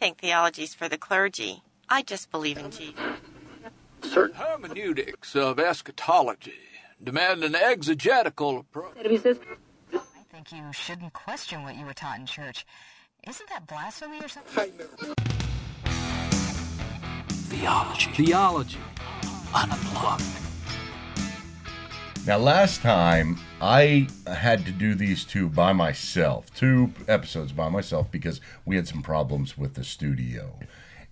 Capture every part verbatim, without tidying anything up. think theology's for the clergy. I just believe in Jesus. Certain hermeneutics of eschatology demand an exegetical approach. I think you shouldn't question what you were taught in church. Isn't that blasphemy or something? Theology. Theology. Unplugged. Now, last time, I had to do these two by myself, two episodes by myself, because we had some problems with the studio.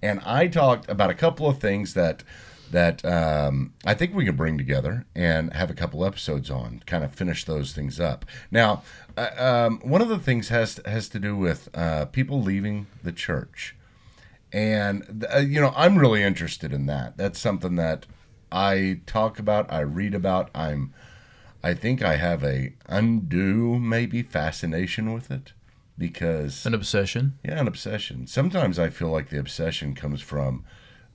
And I talked about a couple of things that that um, I think we can bring together and have a couple episodes on, kind of finish those things up. Now, uh, um, one of the things has to, has to do with uh, people leaving the church. And, uh, you know, I'm really interested in that. That's something that I talk about, I read about, I'm, I think I have a undue, maybe, fascination with it because... An obsession? Yeah, an obsession. Sometimes I feel like the obsession comes from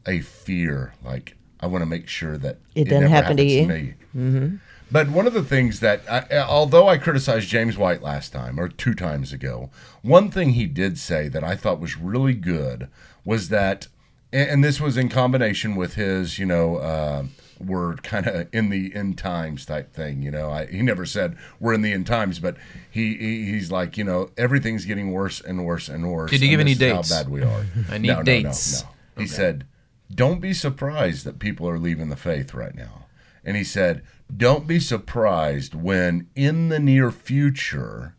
a fear, like I want to make sure that it doesn't happen to you. Me. Mm-hmm. But one of the things that, I, although I criticized James White last time, or two times ago, one thing he did say that I thought was really good was that, and this was in combination with his, you know, uh, we're kind of in the end times type thing, you know. I, he never said we're in the end times, but he, he he's like, you know, everything's getting worse and worse and worse. Did he give any dates? How bad we are. I need no, dates. No, no, no. He okay. said, don't be surprised that people are leaving the faith right now. And he said, don't be surprised when in the near future,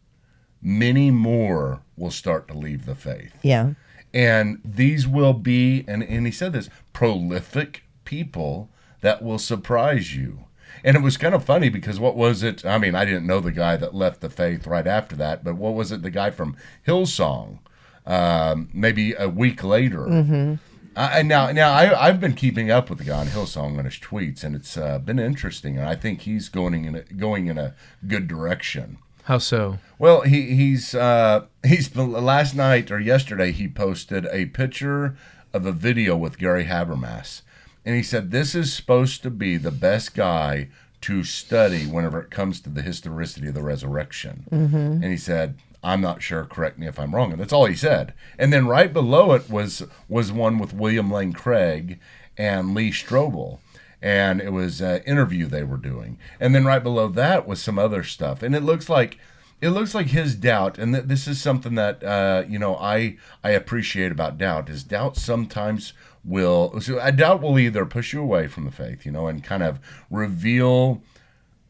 many more will start to leave the faith. Yeah. And these will be, and, and he said this, prolific people that will surprise you. And it was kind of funny because what was it? I mean, I didn't know the guy that left the faith right after that, but what was it? The guy from Hillsong, um, maybe a week later. Mm-hmm. I, now, now I, I've been keeping up with the guy on Hillsong and his tweets, and it's uh, been interesting. And I think he's going in a, going in a good direction. How so? Well, he he's uh, he's last night or yesterday he posted a picture of a video with Gary Habermas, and he said this is supposed to be the best guy to study whenever it comes to the historicity of the resurrection. Mm-hmm. And he said, I'm not sure, correct me if I'm wrong. And that's all he said. And then right below it was was one with William Lane Craig and Lee Strobel. And it was an interview they were doing. And then right below that was some other stuff. And it looks like it looks like his doubt, and th- this is something that uh, you know I I appreciate about doubt, is doubt sometimes will, so I doubt will either push you away from the faith, you know, and kind of reveal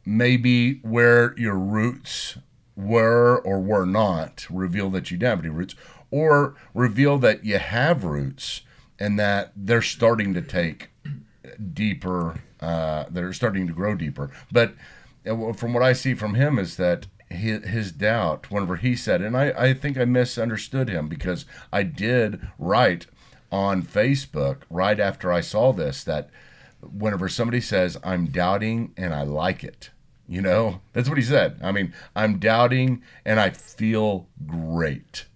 maybe where your roots were or were not, reveal that you didn't have any roots, or reveal that you have roots and that they're starting to take deeper, uh, they're starting to grow deeper. But from what I see from him is that his, his doubt, whenever he said, and I, I think I misunderstood him because I did write on Facebook right after I saw this that whenever somebody says, I'm doubting and I like it, you know, that's what he said. I mean, I'm doubting and I feel great.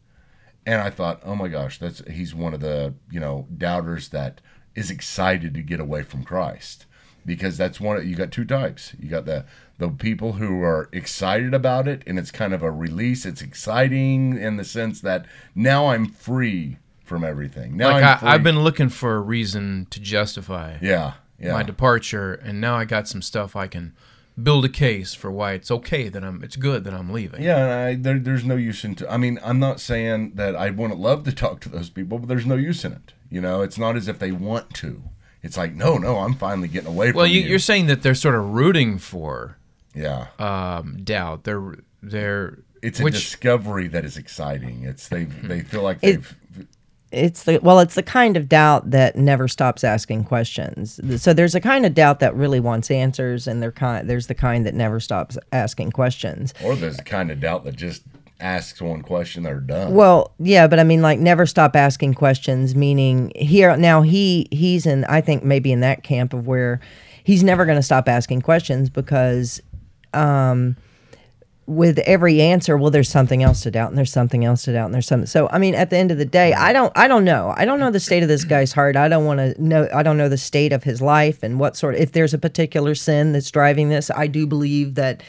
And I thought, oh my gosh, that's, he's one of the, you know, doubters that is excited to get away from Christ, because that's one, you got two types. You got the, the people who are excited about it, and it's kind of a release. It's exciting in the sense that now I'm free from everything. Now like I'm free. I, I've been looking for a reason to justify yeah, yeah. my departure. And now I got some stuff I can build a case for why it's okay that I'm, it's good that I'm leaving. Yeah, I, there, there's no use in, t- I mean, I'm not saying that I wouldn't love to talk to those people, but there's no use in it. You know, it's not as if they want to. It's like, no, no, I'm finally getting away well, from you. Well, you're saying that they're sort of rooting for yeah um, doubt. They're, they're, it's a which, discovery that is exciting. It's, they they feel like it, they've... It's the well, it's the kind of doubt that never stops asking questions. So there's a kind of doubt that really wants answers, and there kind there's the kind that never stops asking questions. Or there's the kind of doubt that just asks one question, they're done. Well, yeah, but I mean, like, never stop asking questions. Meaning here now, he he's in. I think maybe in that camp of where he's never going to stop asking questions because. Um, with every answer, well, there's something else to doubt, and there's something else to doubt, and there's something. So, I mean, at the end of the day, I don't, I don't know. I don't know the state of this guy's heart. I don't want to know. I don't know the state of his life and what sort of, if there's a particular sin that's driving this. I do believe that,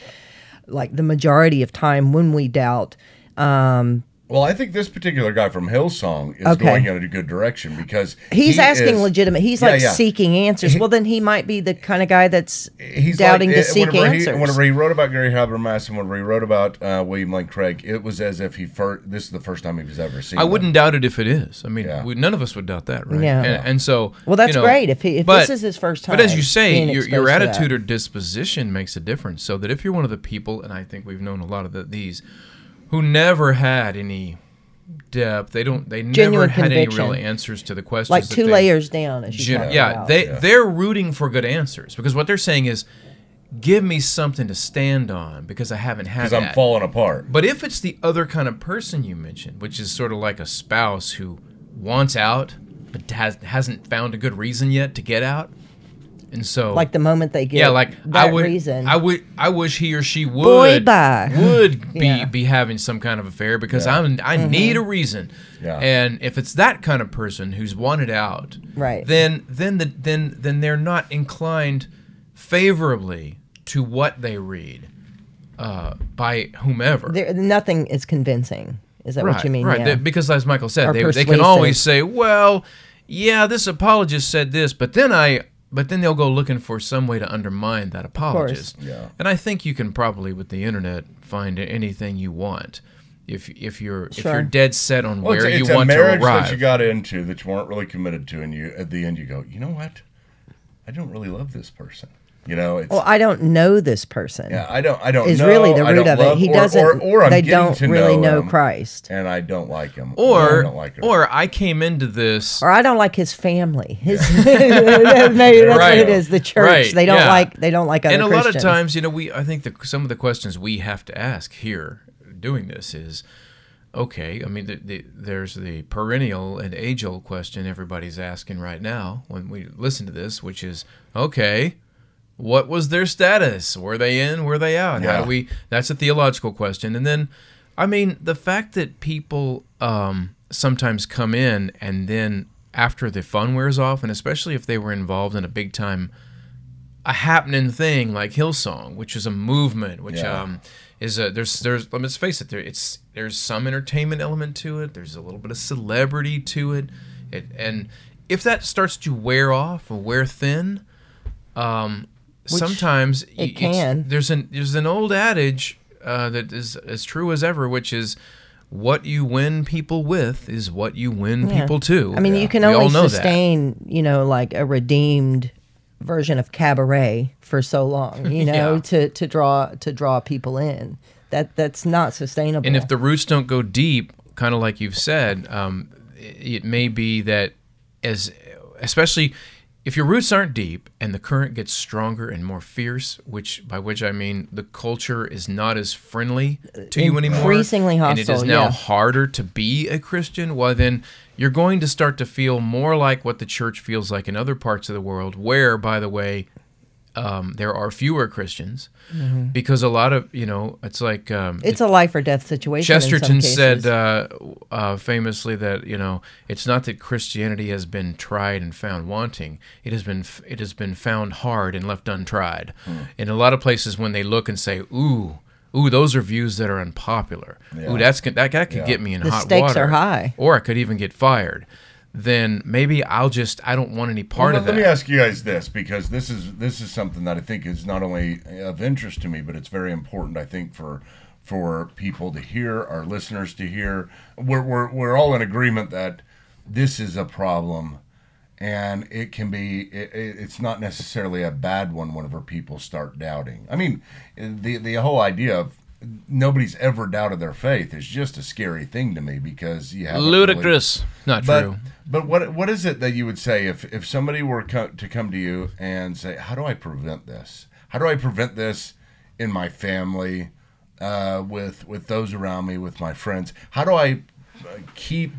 like, the majority of time when we doubt, um, Well, I think this particular guy from Hillsong is okay. going in a good direction because he's he asking is, legitimate. He's yeah, like yeah. seeking answers. He, well, then he might be the kind of guy that's he's doubting like, to it, seek whenever answers. He, whenever he wrote about Gary Habermas and whenever he wrote about uh, William Lane Craig, it was as if he fir- this is the first time he was ever seen. I them. wouldn't doubt it if it is. I mean, yeah. we, none of us would doubt that, right? Yeah. And, and so, well, that's you know, great. If, he, if but, this is his first time, but as you say, your, your attitude or disposition makes a difference. So that if you're one of the people, and I think we've known a lot of the, these. who never had any depth. They don't. They Genuine never had conviction. any real answers to the questions. Like two that they, layers down, as you gen- Yeah, about. they yeah. they're rooting for good answers because what they're saying is, give me something to stand on because I haven't had. Because I'm that. falling apart. But if it's the other kind of person you mentioned, which is sort of like a spouse who wants out but has, hasn't found a good reason yet to get out. And so, like the moment they get, yeah, like that I would, reason. I would, I wish he or she would Boy, bye. would be, yeah. be having some kind of affair because yeah. I'm, I mm-hmm. need a reason. Yeah. And if it's that kind of person who's wanted out, right? Then, then the, then, then they're not inclined favorably to what they read uh, by whomever. There, nothing is convincing. Is that right, what you mean? Right. Yeah. They, because, as Michael said, they, they can always say, "Well, yeah, this apologist said this," but then I. But then they'll go looking for some way to undermine that apologist. Yeah. And I think you can probably, with the internet, find anything you want if if you're sure. if you're dead set on well, where it's, you it's want to arrive. It's a marriage that you got into that you weren't really committed to, and you at the end you go, you know what? I don't really love this person. You know, it's, well, I don't know this person. Yeah, I don't. I don't. Is know, really the root of love, it. He or, doesn't. Or, or, or they don't really know, know Christ, and I don't like him. Or, or I don't like him. Or I came into this. Or I don't like his family. His yeah. maybe that's right. what it is. The church. Right. They don't yeah. like. They don't like other Christians. And a Christians. lot of times, you know, we. I think the, some of the questions we have to ask here, doing this, is, okay. I mean, the, the, there's the perennial and age-old question everybody's asking right now when we listen to this, which is, okay. What was their status? Were they in? Were they out? Yeah. How do we? That's a theological question. And then, I mean, the fact that people um, sometimes come in and then after the fun wears off, and especially if they were involved in a big time, a happening thing like Hillsong, which is a movement, which yeah. um, is a there's there's let's face it, there it's there's some entertainment element to it. There's a little bit of celebrity to it, it and if that starts to wear off or wear thin, um. Which sometimes it can. There's an there's an old adage uh, that is as true as ever, which is, what you win people with is what you win yeah. people to. I mean, yeah. you can we only sustain, that. you know, like a redeemed version of cabaret for so long, you know, yeah. to, to draw to draw people in. That that's not sustainable. And if the roots don't go deep, kind of like you've said, um, it, it may be that as especially. If your roots aren't deep and the current gets stronger and more fierce, which by which I mean the culture is not as friendly to you anymore, increasingly hostile, and it is now yeah. harder to be a Christian, well then you're going to start to feel more like what the church feels like in other parts of the world, where, by the way, um, there are fewer Christians, mm-hmm. because a lot of, you know, it's like... Um, it's a life or death situation. Chesterton in some cases. said uh, uh, famously that, you know, it's not that Christianity has been tried and found wanting. It has been it has been found hard and left untried. Mm. In a lot of places when they look and say, ooh, ooh, those are views that are unpopular. Yeah. Ooh, that's that, that could yeah. get me in the hot water. The stakes are high. Or I could even get fired. Then maybe I'll just, I don't want any part well, of that. Let me ask you guys this, because this is this is something that I think is not only of interest to me, but it's very important, I think, for for people to hear, our listeners to hear. We're we're, we're all in agreement that this is a problem, and it can be, it, it's not necessarily a bad one whenever people start doubting. I mean, the the whole idea of nobody's ever doubted their faith is just a scary thing to me, because you have ludicrous, really... not but, true. But what what is it that you would say if if somebody were co- to come to you and say, "How do I prevent this? How do I prevent this in my family, uh, with with those around me, with my friends? How do I keep,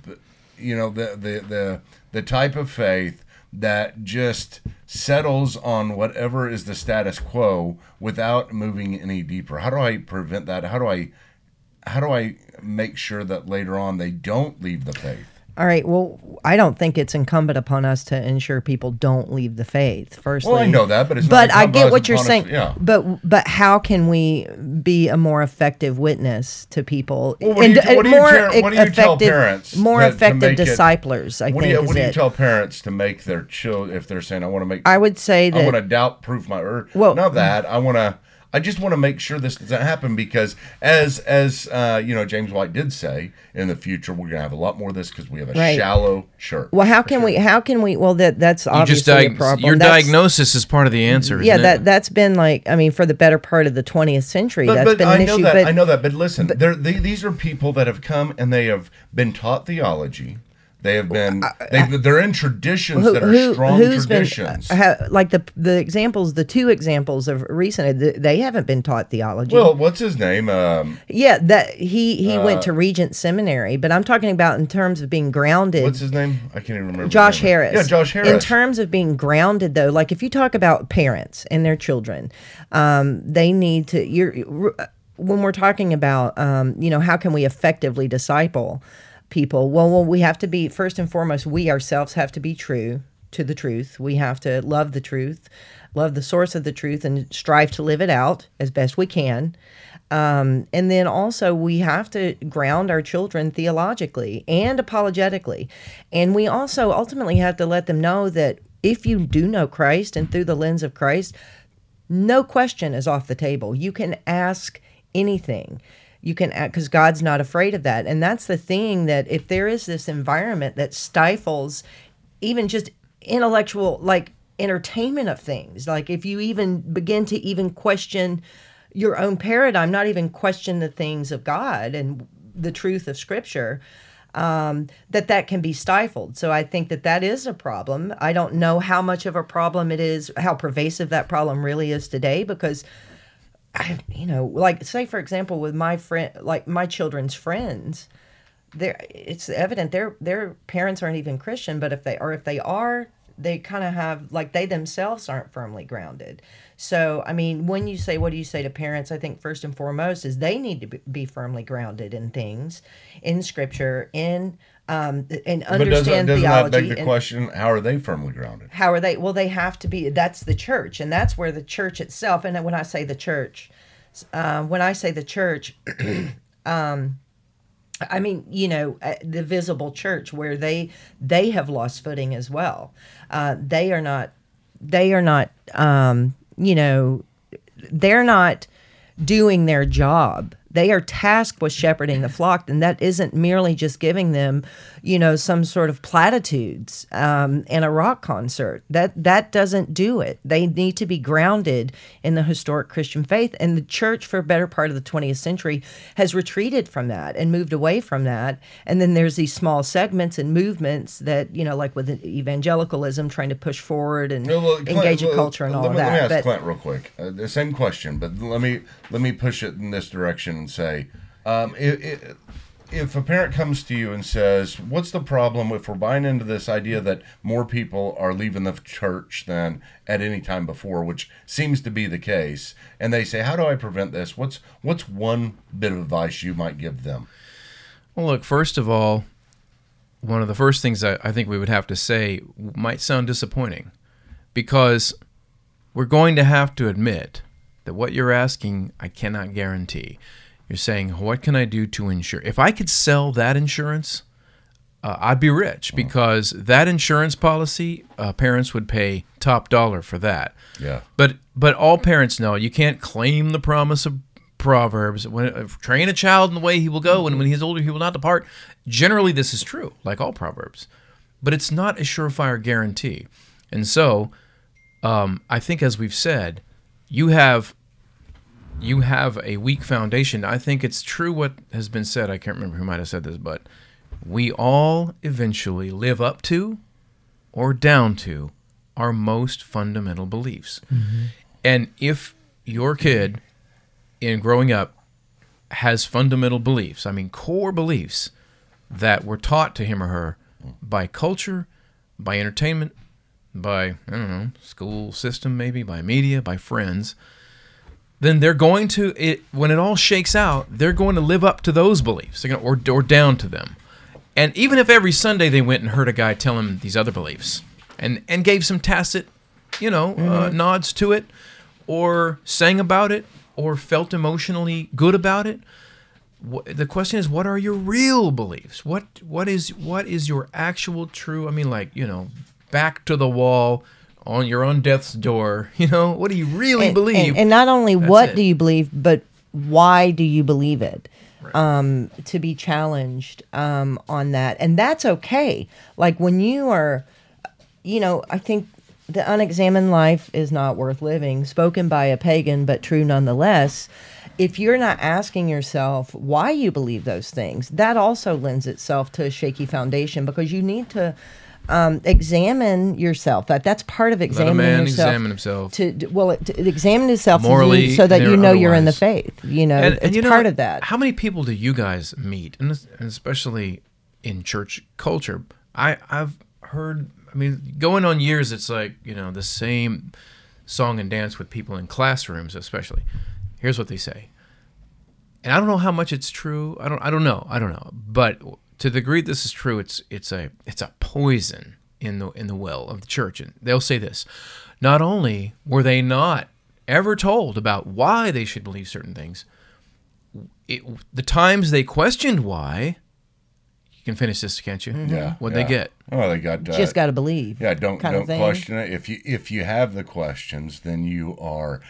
you know, the the the, the type of faith that just settles on whatever is the status quo without moving any deeper? How do I prevent that? How do I how do I make sure that later on they don't leave the faith?" All right. Well, I don't think it's incumbent upon us to ensure people don't leave the faith. Firstly, well, I know that, but it's but not I get what you're saying. Us, yeah. But but how can we be a more effective witness to people? Well, what and, do you, what do you, more what do you effective, tell parents? More that, effective disciplers. It, I what think. Do you, is what do you it. tell parents to make their children if they're saying, "I want to make"? I would say that I want to doubt-proof my. Or, well, not that I want to. I just want to make sure this doesn't happen because, as as uh, you know, James White did say, in the future we're going to have a lot more of this because we have a right. shallow church. Well, how can sure. we? How can we? Well, that that's you obviously diag- a problem. Your that's, diagnosis is part of the answer. Yeah, isn't that it? That's been like I mean, for the better part of the twentieth century, but, that's but been an I know issue. That, but I know that. But listen, but, they, these are people that have come and they have been taught theology. They have been. They, they're in traditions who, that are who, strong who's traditions. Been, uh, ha, like the the examples, the two examples of recent, they haven't been taught theology. Well, what's his name? Um, yeah, that he he uh, went to Regent Seminary, but I'm talking about in terms of being grounded. What's his name? I can't even remember. Josh Harris. Yeah, Josh Harris. In terms of being grounded, though, like if you talk about parents and their children, um, they need to. You're when we're talking about, um, you know, how can we effectively disciple people? Well, well, we have to be, first and foremost, we ourselves have to be true to the truth. We have to love the truth, love the source of the truth, and strive to live it out as best we can. Um, and then also we have to ground our children theologically and apologetically. And we also ultimately have to let them know that if you do know Christ and through the lens of Christ, no question is off the table. You can ask anything. You can act because God's not afraid of that. And that's the thing, that if there is this environment that stifles even just intellectual, like entertainment of things, like if you even begin to even question your own paradigm, not even question the things of God and the truth of Scripture, um, that that can be stifled. So I think that that is a problem. I don't know how much of a problem it is, how pervasive that problem really is today, because I, you know, like say for example, with my friend, like my children's friends, there it's evident their their parents aren't even Christian, but if they or if they are, they kind of have like they themselves aren't firmly grounded. So I mean, when you say what do you say to parents, I think first and foremost is they need to be, be firmly grounded in things, in Scripture, in um, and understand but doesn't, doesn't theology. Doesn't that beg the and, question? How are they firmly grounded? How are they? Well, they have to be. That's the church, and that's where the church itself. And when I say the church, uh, when I say the church, um, I mean you know the visible church where they they have lost footing as well. Uh, they are not. They are not. Um, you know, they're not doing their job. They are tasked with shepherding the flock, and that isn't merely just giving them, you know, some sort of platitudes um, and a rock concert. That that doesn't do it. They need to be grounded in the historic Christian faith, and the church, for a better part of the twentieth century, has retreated from that and moved away from that. And then there's these small segments and movements that, you know, like with evangelicalism, trying to push forward and no, look, Clint, engage in culture and all let me, of that. Let me ask but, Clint real quick. Uh, the same question, but let me let me push it in this direction. And say, um, it, it, if a parent comes to you and says, what's the problem if we're buying into this idea that more people are leaving the church than at any time before, which seems to be the case, and they say, how do I prevent this? What's, what's one bit of advice you might give them? Well, look, first of all, one of the first things I, I think we would have to say might sound disappointing, because we're going to have to admit that what you're asking, I cannot guarantee. You're saying, what can I do to insure? If I could sell that insurance, uh, I'd be rich, because that insurance policy, uh, parents would pay top dollar for that. Yeah. But but all parents know you can't claim the promise of Proverbs. When, uh, train a child in the way he will go, and when he's older he will not depart. Generally, this is true, like all Proverbs. But it's not a surefire guarantee. And so um, I think, as we've said, you have... You have a weak foundation. I think it's true what has been said. I can't remember who might have said this, but we all eventually live up to or down to our most fundamental beliefs. Mm-hmm. And if your kid in growing up has fundamental beliefs, I mean core beliefs that were taught to him or her by culture, by entertainment, by, I don't know, school system maybe, by media, by friends, then they're going to, it when it all shakes out, they're going to live up to those beliefs, they're going to, or, or down to them. And even if every Sunday they went and heard a guy tell him these other beliefs and, and gave some tacit, you know, mm-hmm. uh, nods to it, or sang about it, or felt emotionally good about it, the question is, what are your real beliefs? What what is what is your actual true? I mean, like, you know, back to the wall, on you're on death's door. You know, what do you really and, believe? And, and not only That's what it. do you believe, but why do you believe it? Right. Um, to be challenged um, on that, and that's okay. Like when you are, you know, I think the unexamined life is not worth living. Spoken by a pagan, but true nonetheless. If you're not asking yourself why you believe those things, that also lends itself to a shaky foundation, because you need to um, examine yourself. That that's part of examining Let a man yourself. Examine himself. To well, it, to examine himself morally, so that you know otherwise. You're in the faith. You know, and, and it's you know, part of that. How many people do you guys meet, and especially in church culture? I I've heard. I mean, going on years, it's like, you know, the same song and dance with people in classrooms, especially. Here's what they say, and I don't know how much it's true. I don't. I don't know. I don't know. But to the degree this is true, it's it's a it's a poison in the in the well of the church. And they'll say this: not only were they not ever told about why they should believe certain things, it, the times they questioned why, you can finish this, can't you? Mm-hmm. Yeah. What yeah. they get? Well, they got uh, just got to believe. Yeah. Don't don't question it. If you if you have the questions, then you are.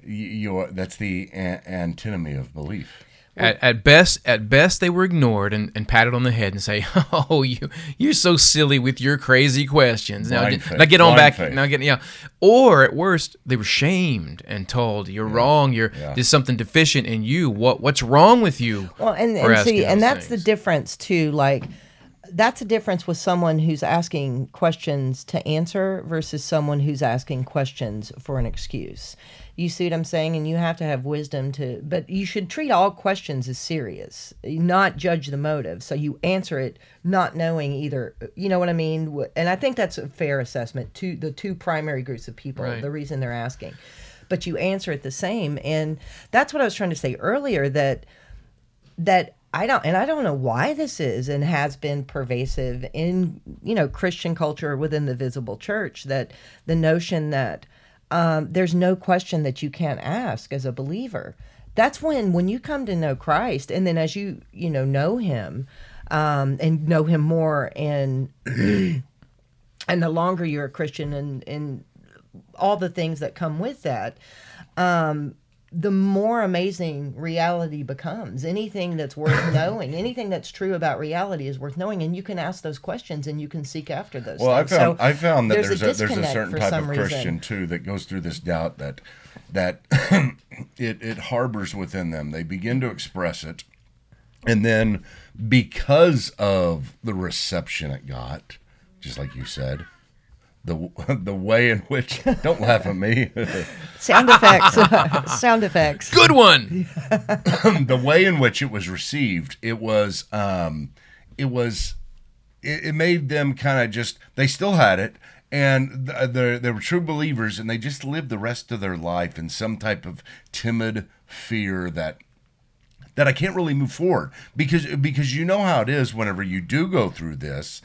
You're, that's the an- antinomy of belief. At, at best, at best, they were ignored and, and patted on the head and say, "Oh, you you're so silly with your crazy questions." Now, d- now get on Blind back. Faith. Now get yeah. Or at worst, they were shamed and told, "You're yeah. wrong. You're yeah. there's something deficient in you. What what's wrong with you?" Well, and, and see, and that's things. the difference too. Like that's the difference with someone who's asking questions to answer versus someone who's asking questions for an excuse. You see what I'm saying? And you have to have wisdom to, but you should treat all questions as serious, not judge the motive. So you answer it not knowing either, you know what I mean? And I think that's a fair assessment to the two primary groups of people, right. The reason they're asking. But you answer it the same. And that's what I was trying to say earlier, that that I don't, and I don't know why this is and has been pervasive in, you know, Christian culture within the visible church, that the notion that Um, there's no question that you can't ask as a believer. That's when, when you come to know Christ, and then as you, you know, know Him, um, and know Him more, and and the longer you're a Christian, and and all the things that come with that, um, the more amazing reality becomes. Anything that's worth knowing, anything that's true about reality is worth knowing, and you can ask those questions and you can seek after those well, things. Well, I found, so I found that there's, there's, a, a, there's a certain type of Christian, reason. too, that goes through this doubt that that it, it harbors within them. They begin to express it, and then because of the reception it got, just like you said, the the way in which, don't laugh at me. Sound effects. Sound effects. Good one. The way in which it was received, it was, um, it was, it, it made them kind of just, they still had it, and the, the, they were true believers, and they just lived the rest of their life in some type of timid fear that, that I can't really move forward, because because you know how it is whenever you do go through this.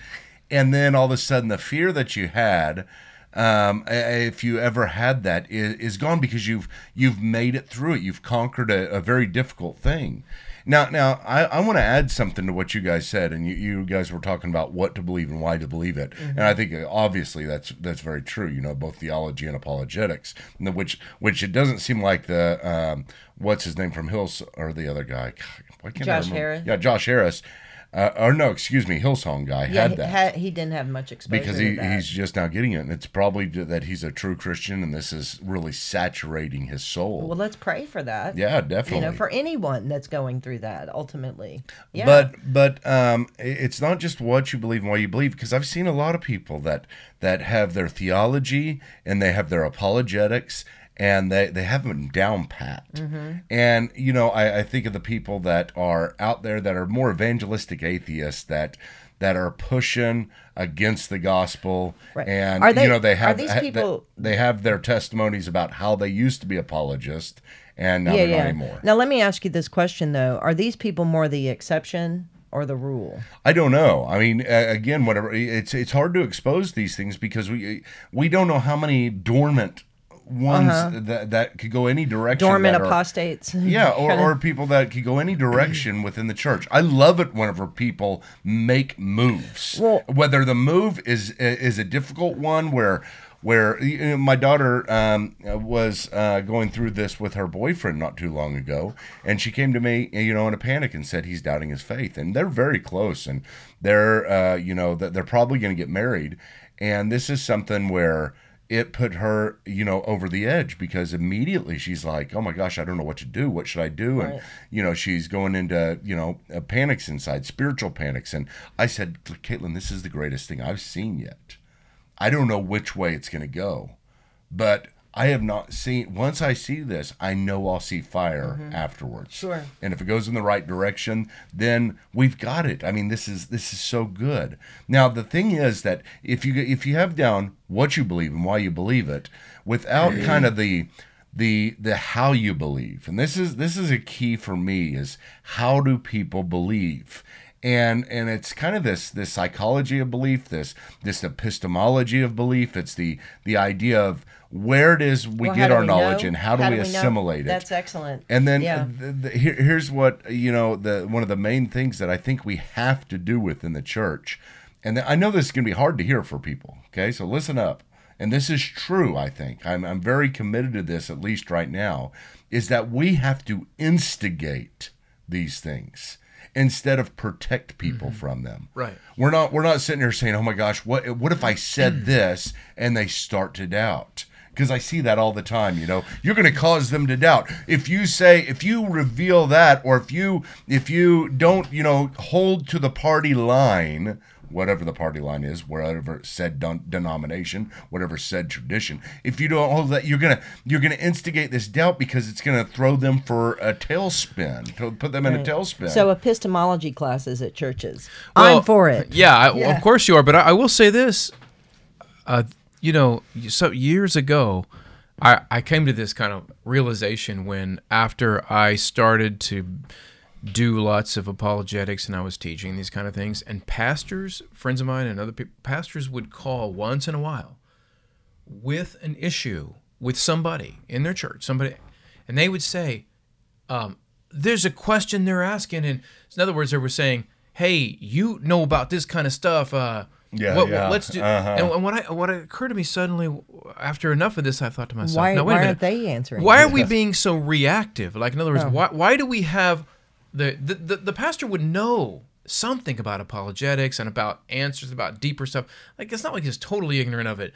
And then all of a sudden, the fear that you had, um, if you ever had that, is, is gone, because you've you've made it through it. You've conquered a, a very difficult thing. Now, now I, I want to add something to what you guys said, and you, you guys were talking about what to believe and why to believe it. Mm-hmm. And I think obviously that's that's very true. You know, both theology and apologetics, which which it doesn't seem like the um, what's his name from Hills or the other guy. Why can't I remember? Josh Harris. Yeah, Josh Harris. Uh, or no, excuse me, Hillsong guy yeah, had that. Ha- he didn't have much exposure because he, to that. He's just now getting it, and it's probably that he's a true Christian, and this is really saturating his soul. Well, let's pray for that. Yeah, definitely. You know, for anyone that's going through that, ultimately. Yeah. But but um, it's not just what you believe and why you believe, because I've seen a lot of people that that have their theology and they have their apologetics, and they, they have them down pat. Mm-hmm. And, you know, I, I think of the people that are out there that are more evangelistic atheists that that are pushing against the gospel. Right. And, are they, you know, they have, ha, people... they have their testimonies about how they used to be apologists, and now yeah, they're yeah. not anymore. Now, let me ask you this question, though. Are these people more the exception or the rule? I don't know. I mean, again, whatever. It's it's hard to expose these things because we we don't know how many dormant ones uh-huh. that that could go any direction. Dormant apostates. Are, yeah, or, or people that could go any direction within the church. I love it whenever people make moves. Well, whether the move is is a difficult one where. Where you know, my daughter um, was uh, going through this with her boyfriend not too long ago, and she came to me, you know, in a panic and said he's doubting his faith, and they're very close, and they're, uh, you know, they're probably going to get married, and this is something where it put her, you know, over the edge because immediately she's like, oh my gosh, I don't know what to do. What should I do? Right. And, you know, she's going into, you know, panics inside, spiritual panics, and I said, Caitlin, this is the greatest thing I've seen yet. I don't know which way it's going to go, but I have not seen, once I see this, I know I'll see fire mm-hmm. afterwards. Sure. And if it goes in the right direction, then we've got it. I mean, this is, this is so good. Now, the thing is that if you, if you have down what you believe and why you believe it without mm-hmm. kind of the, the, the, how you believe, and this is, this is a key for me is how do people believe? And and it's kind of this this psychology of belief, this this epistemology of belief. It's the the idea of where does we well, get our we knowledge know? and how do how we do assimilate we it? That's excellent. And then yeah. the, the, here, here's what you know the one of the main things that I think we have to do within the church. And the, I know this is going to be hard to hear for people. Okay, so listen up. And this is true. I think I'm I'm very committed to this, at least right now, is that we have to instigate these things instead of protect people mm-hmm. from them. Right. We're not we're not sitting here saying, oh my gosh, what what if I said this and they start to doubt? Because I see that all the time, you know. You're going to cause them to doubt. If you say, if you reveal that, or if you if you don't, you know, hold to the party line, whatever the party line is, whatever said don- denomination, whatever said tradition, if you don't hold that, you're gonna you're gonna instigate this doubt because it's gonna throw them for a tailspin, to put them right. in a tailspin. So epistemology classes at churches, well, I'm for it. Yeah, I, yeah, of course you are. But I, I will say this, uh, you know, so years ago, I, I came to this kind of realization when after I started to do lots of apologetics, and I was teaching these kind of things, and pastors, friends of mine and other people, pastors would call once in a while with an issue with somebody in their church, somebody, and they would say, um, there's a question they're asking, and in other words, they were saying, hey, you know about this kind of stuff, uh, yeah, what, yeah. What, let's do, uh-huh. and, and what I what occurred to me suddenly, after enough of this, I thought to myself, why, no, wait why a minute, aren't they answering? Why are we being so reactive? Like, in other words, oh. why why do we have... The, the the pastor would know something about apologetics and about answers, about deeper stuff. Like, it's not like he's totally ignorant of it,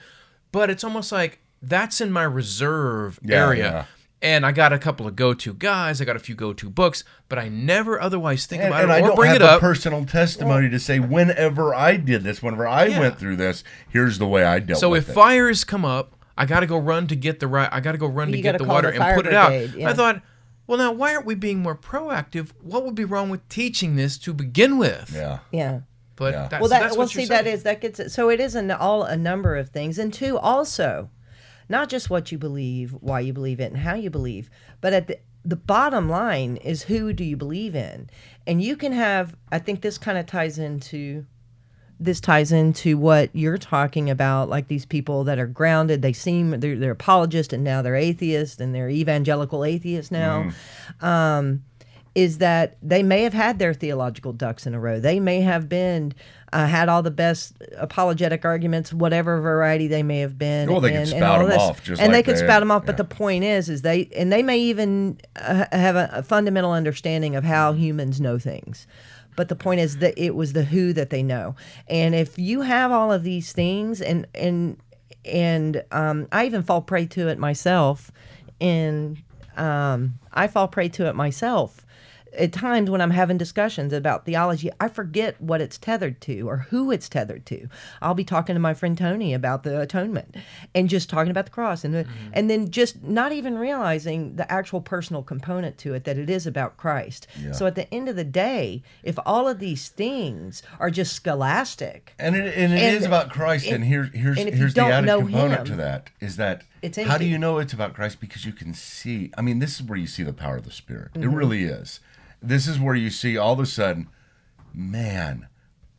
but it's almost like that's in my reserve yeah, area. Yeah. And I got a couple of go-to guys, I got a few go-to books, but I never otherwise think and, about and it or bring it up. And I don't have a personal testimony to say, whenever I did this, whenever I yeah. went through this, here's the way I dealt so with it. So if fires come up, I got to go run to get the right, I got to go run you to get the water the and put brigade, it out. Yeah. I thought... Well, now, why aren't we being more proactive? What would be wrong with teaching this to begin with? Yeah. Yeah. But yeah. that's, well, that, that's well, what see, you're saying. That is, that gets it. So it is an all a number of things. And two, also, not just what you believe, why you believe it, and how you believe, but at the, the bottom line is who do you believe in? And you can have, I think this kind of ties into... This ties into what you're talking about, like these people that are grounded. They seem they're, they're apologists, and now they're atheists, and they're evangelical atheists now. Mm. Um, is that they may have had their theological ducks in a row. They may have been uh, had all the best apologetic arguments, whatever variety they may have been. Well, they could spout them off, just and they could spout them off. But the point is, is they and they may even uh, have a, a fundamental understanding of how humans know things. But the point is that it was the who that they know. And if you have all of these things, and and and um, I even fall prey to it myself, and um, I fall prey to it myself. At times when I'm having discussions about theology, I forget what it's tethered to or who it's tethered to. I'll be talking to my friend Tony about the atonement and just talking about the cross and, mm-hmm. and then just not even realizing the actual personal component to it, that it is about Christ. Yeah. So at the end of the day, if all of these things are just scholastic. And it, and it and, is about Christ, and, and here, here's, and here's the added component him, to that is that it's how do you know it's about Christ? Because you can see, I mean, this is where you see the power of the Spirit. Mm-hmm. It really is. This is where you see all of a sudden, man,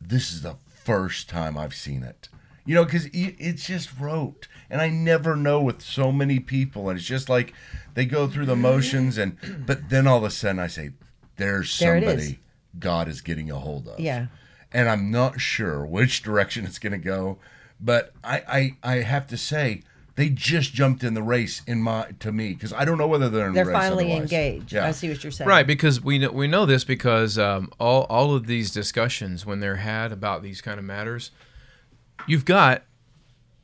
this is the first time I've seen it. You know, because it's just rote. And I never know with so many people. And it's just like they go through the motions. and But then all of a sudden I say, there's somebody there is. God is getting a hold of. Yeah. And I'm not sure which direction it's going to go. But I, I, I have to say, they just jumped in the race in my to me because I don't know whether they're in they're the race. They're finally otherwise. engaged. Yeah. I see what you're saying. Right, because we know, we know this because um, all all of these discussions when they're had about these kind of matters, you've got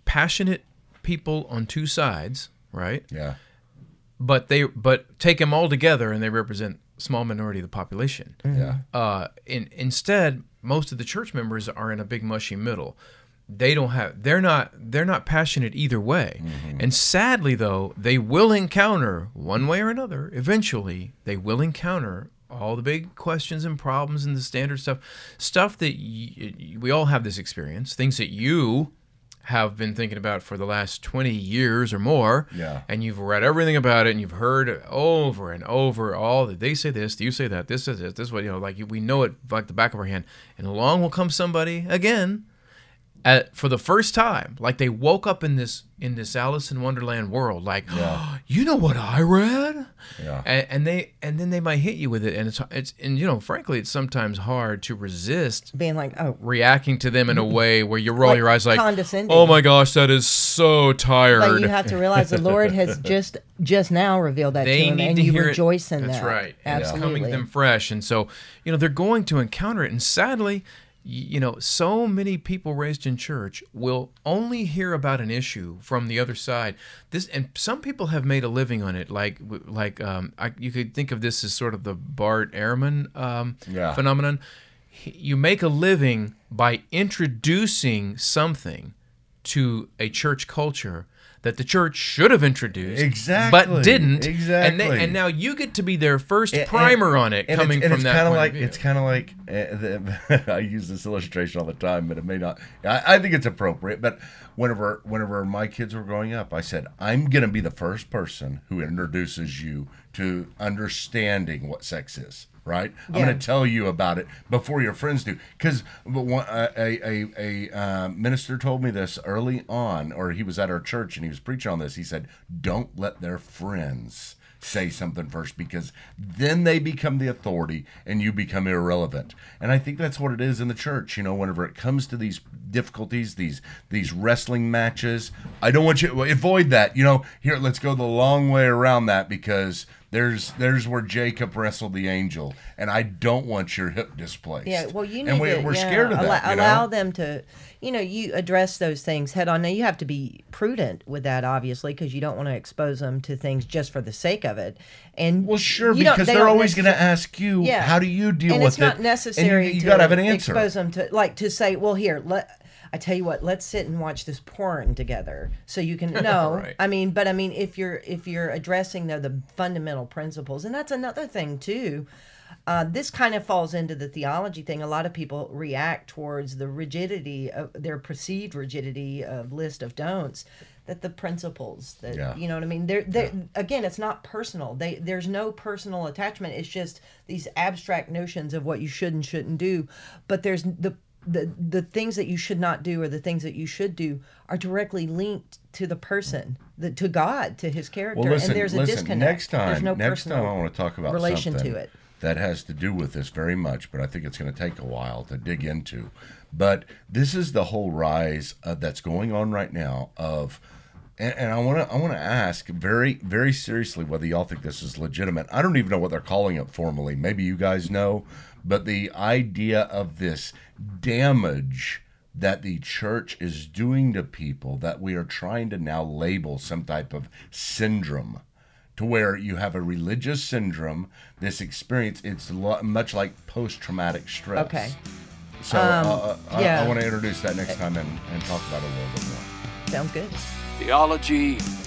passionate people on two sides, right? Yeah. But they but take them all together and they represent a small minority of the population. Mm-hmm. Yeah. Uh, in, instead, most of the church members are in a big mushy middle. They don't have. They're not. They're not passionate either way. Mm-hmm. And sadly, though, they will encounter one way or another. Eventually, they will encounter all the big questions and problems and the standard stuff, stuff that y- we all have this experience. Things that you have been thinking about for the last twenty years or more. Yeah. And you've read everything about it, and you've heard over and over all that they say this, you say that, this is this, this what you know. Like we know it like the back of our hand. And along will come somebody again. At, for the first time, like they woke up in this in this Alice in Wonderland world, like yeah. oh, you know what I read, yeah. and, and they and then they might hit you with it, and it's it's and you know, frankly, it's sometimes hard to resist being like oh reacting to them in a way where you roll like your eyes like condescending. Oh my gosh, that is so tired. But you have to realize the Lord has just just now revealed that they to them, and to you rejoice it. in That's that. That's right, absolutely, it's coming to them fresh, and so you know they're going to encounter it, and sadly. You know, so many people raised in church will only hear about an issue from the other side. This, and some people have made a living on it. Like, like um, I, you could think of this as sort of the Bart Ehrman um, yeah. phenomenon. He, you make a living by introducing something to a church culture that the church should have introduced, exactly, but didn't. Exactly. And, they, and now you get to be their first and, primer on it, and coming it's, and from it's that point like, of view. It's kind of like, uh, the, I use this illustration all the time, but it may not, I, I think it's appropriate, but whenever whenever my kids were growing up, I said, I'm going to be the first person who introduces you to understanding what sex is, right? Yeah. I'm going to tell you about it before your friends do. Because uh, a, a, a uh, minister told me this early on, or he was at our church and he was preaching on this. He said, don't let their friends say something first because then they become the authority and you become irrelevant. And I think that's what it is in the church. You know, whenever it comes to these difficulties, these these wrestling matches, I don't want you to avoid that. You know, here, let's go the long way around that because... There's there's where Jacob wrestled the angel, and I don't want your hip displaced. Yeah, well, you need and we, to, we're yeah, scared of that. Allow, you know? allow them to, you know, you address those things head on. Now, you have to be prudent with that, obviously, because you don't want to expose them to things just for the sake of it. And well, sure, because they're always going to ask you, yeah. how do you deal and with it? And it's not necessary you, you to gotta have an answer. Expose them to, like, to say, well, here, let... I tell you what, let's sit and watch this porn together so you can know. Right. I mean, but I mean, if you're if you're addressing though the fundamental principles, and that's another thing too. Uh, this kind of falls into the theology thing. A lot of people react towards the rigidity of their perceived rigidity of list of don'ts. That the principles that yeah. you know what I mean. They're, they're yeah. again, it's not personal. They there's no personal attachment. It's just these abstract notions of what you should and shouldn't do. But there's the The, the things that you should not do or the things that you should do are directly linked to the person, the, to God, to his character. Well, listen, and there's a listen, disconnect. Next time, there's no next time I want to talk about relation something to it. That has to do with this very much, but I think it's going to take a while to dig into. But this is the whole rise of, that's going on right now of... And, and I want to I want to ask very, very seriously whether y'all think this is legitimate. I don't even know what they're calling it formally. Maybe you guys know. But the idea of this damage that the church is doing to people that we are trying to now label some type of syndrome to where you have a religious syndrome, this experience, it's lo- much like post-traumatic stress. Okay. So um, uh, I, yeah. I, I want to introduce that next time and, and talk about it a little bit more. Sounds good. Theology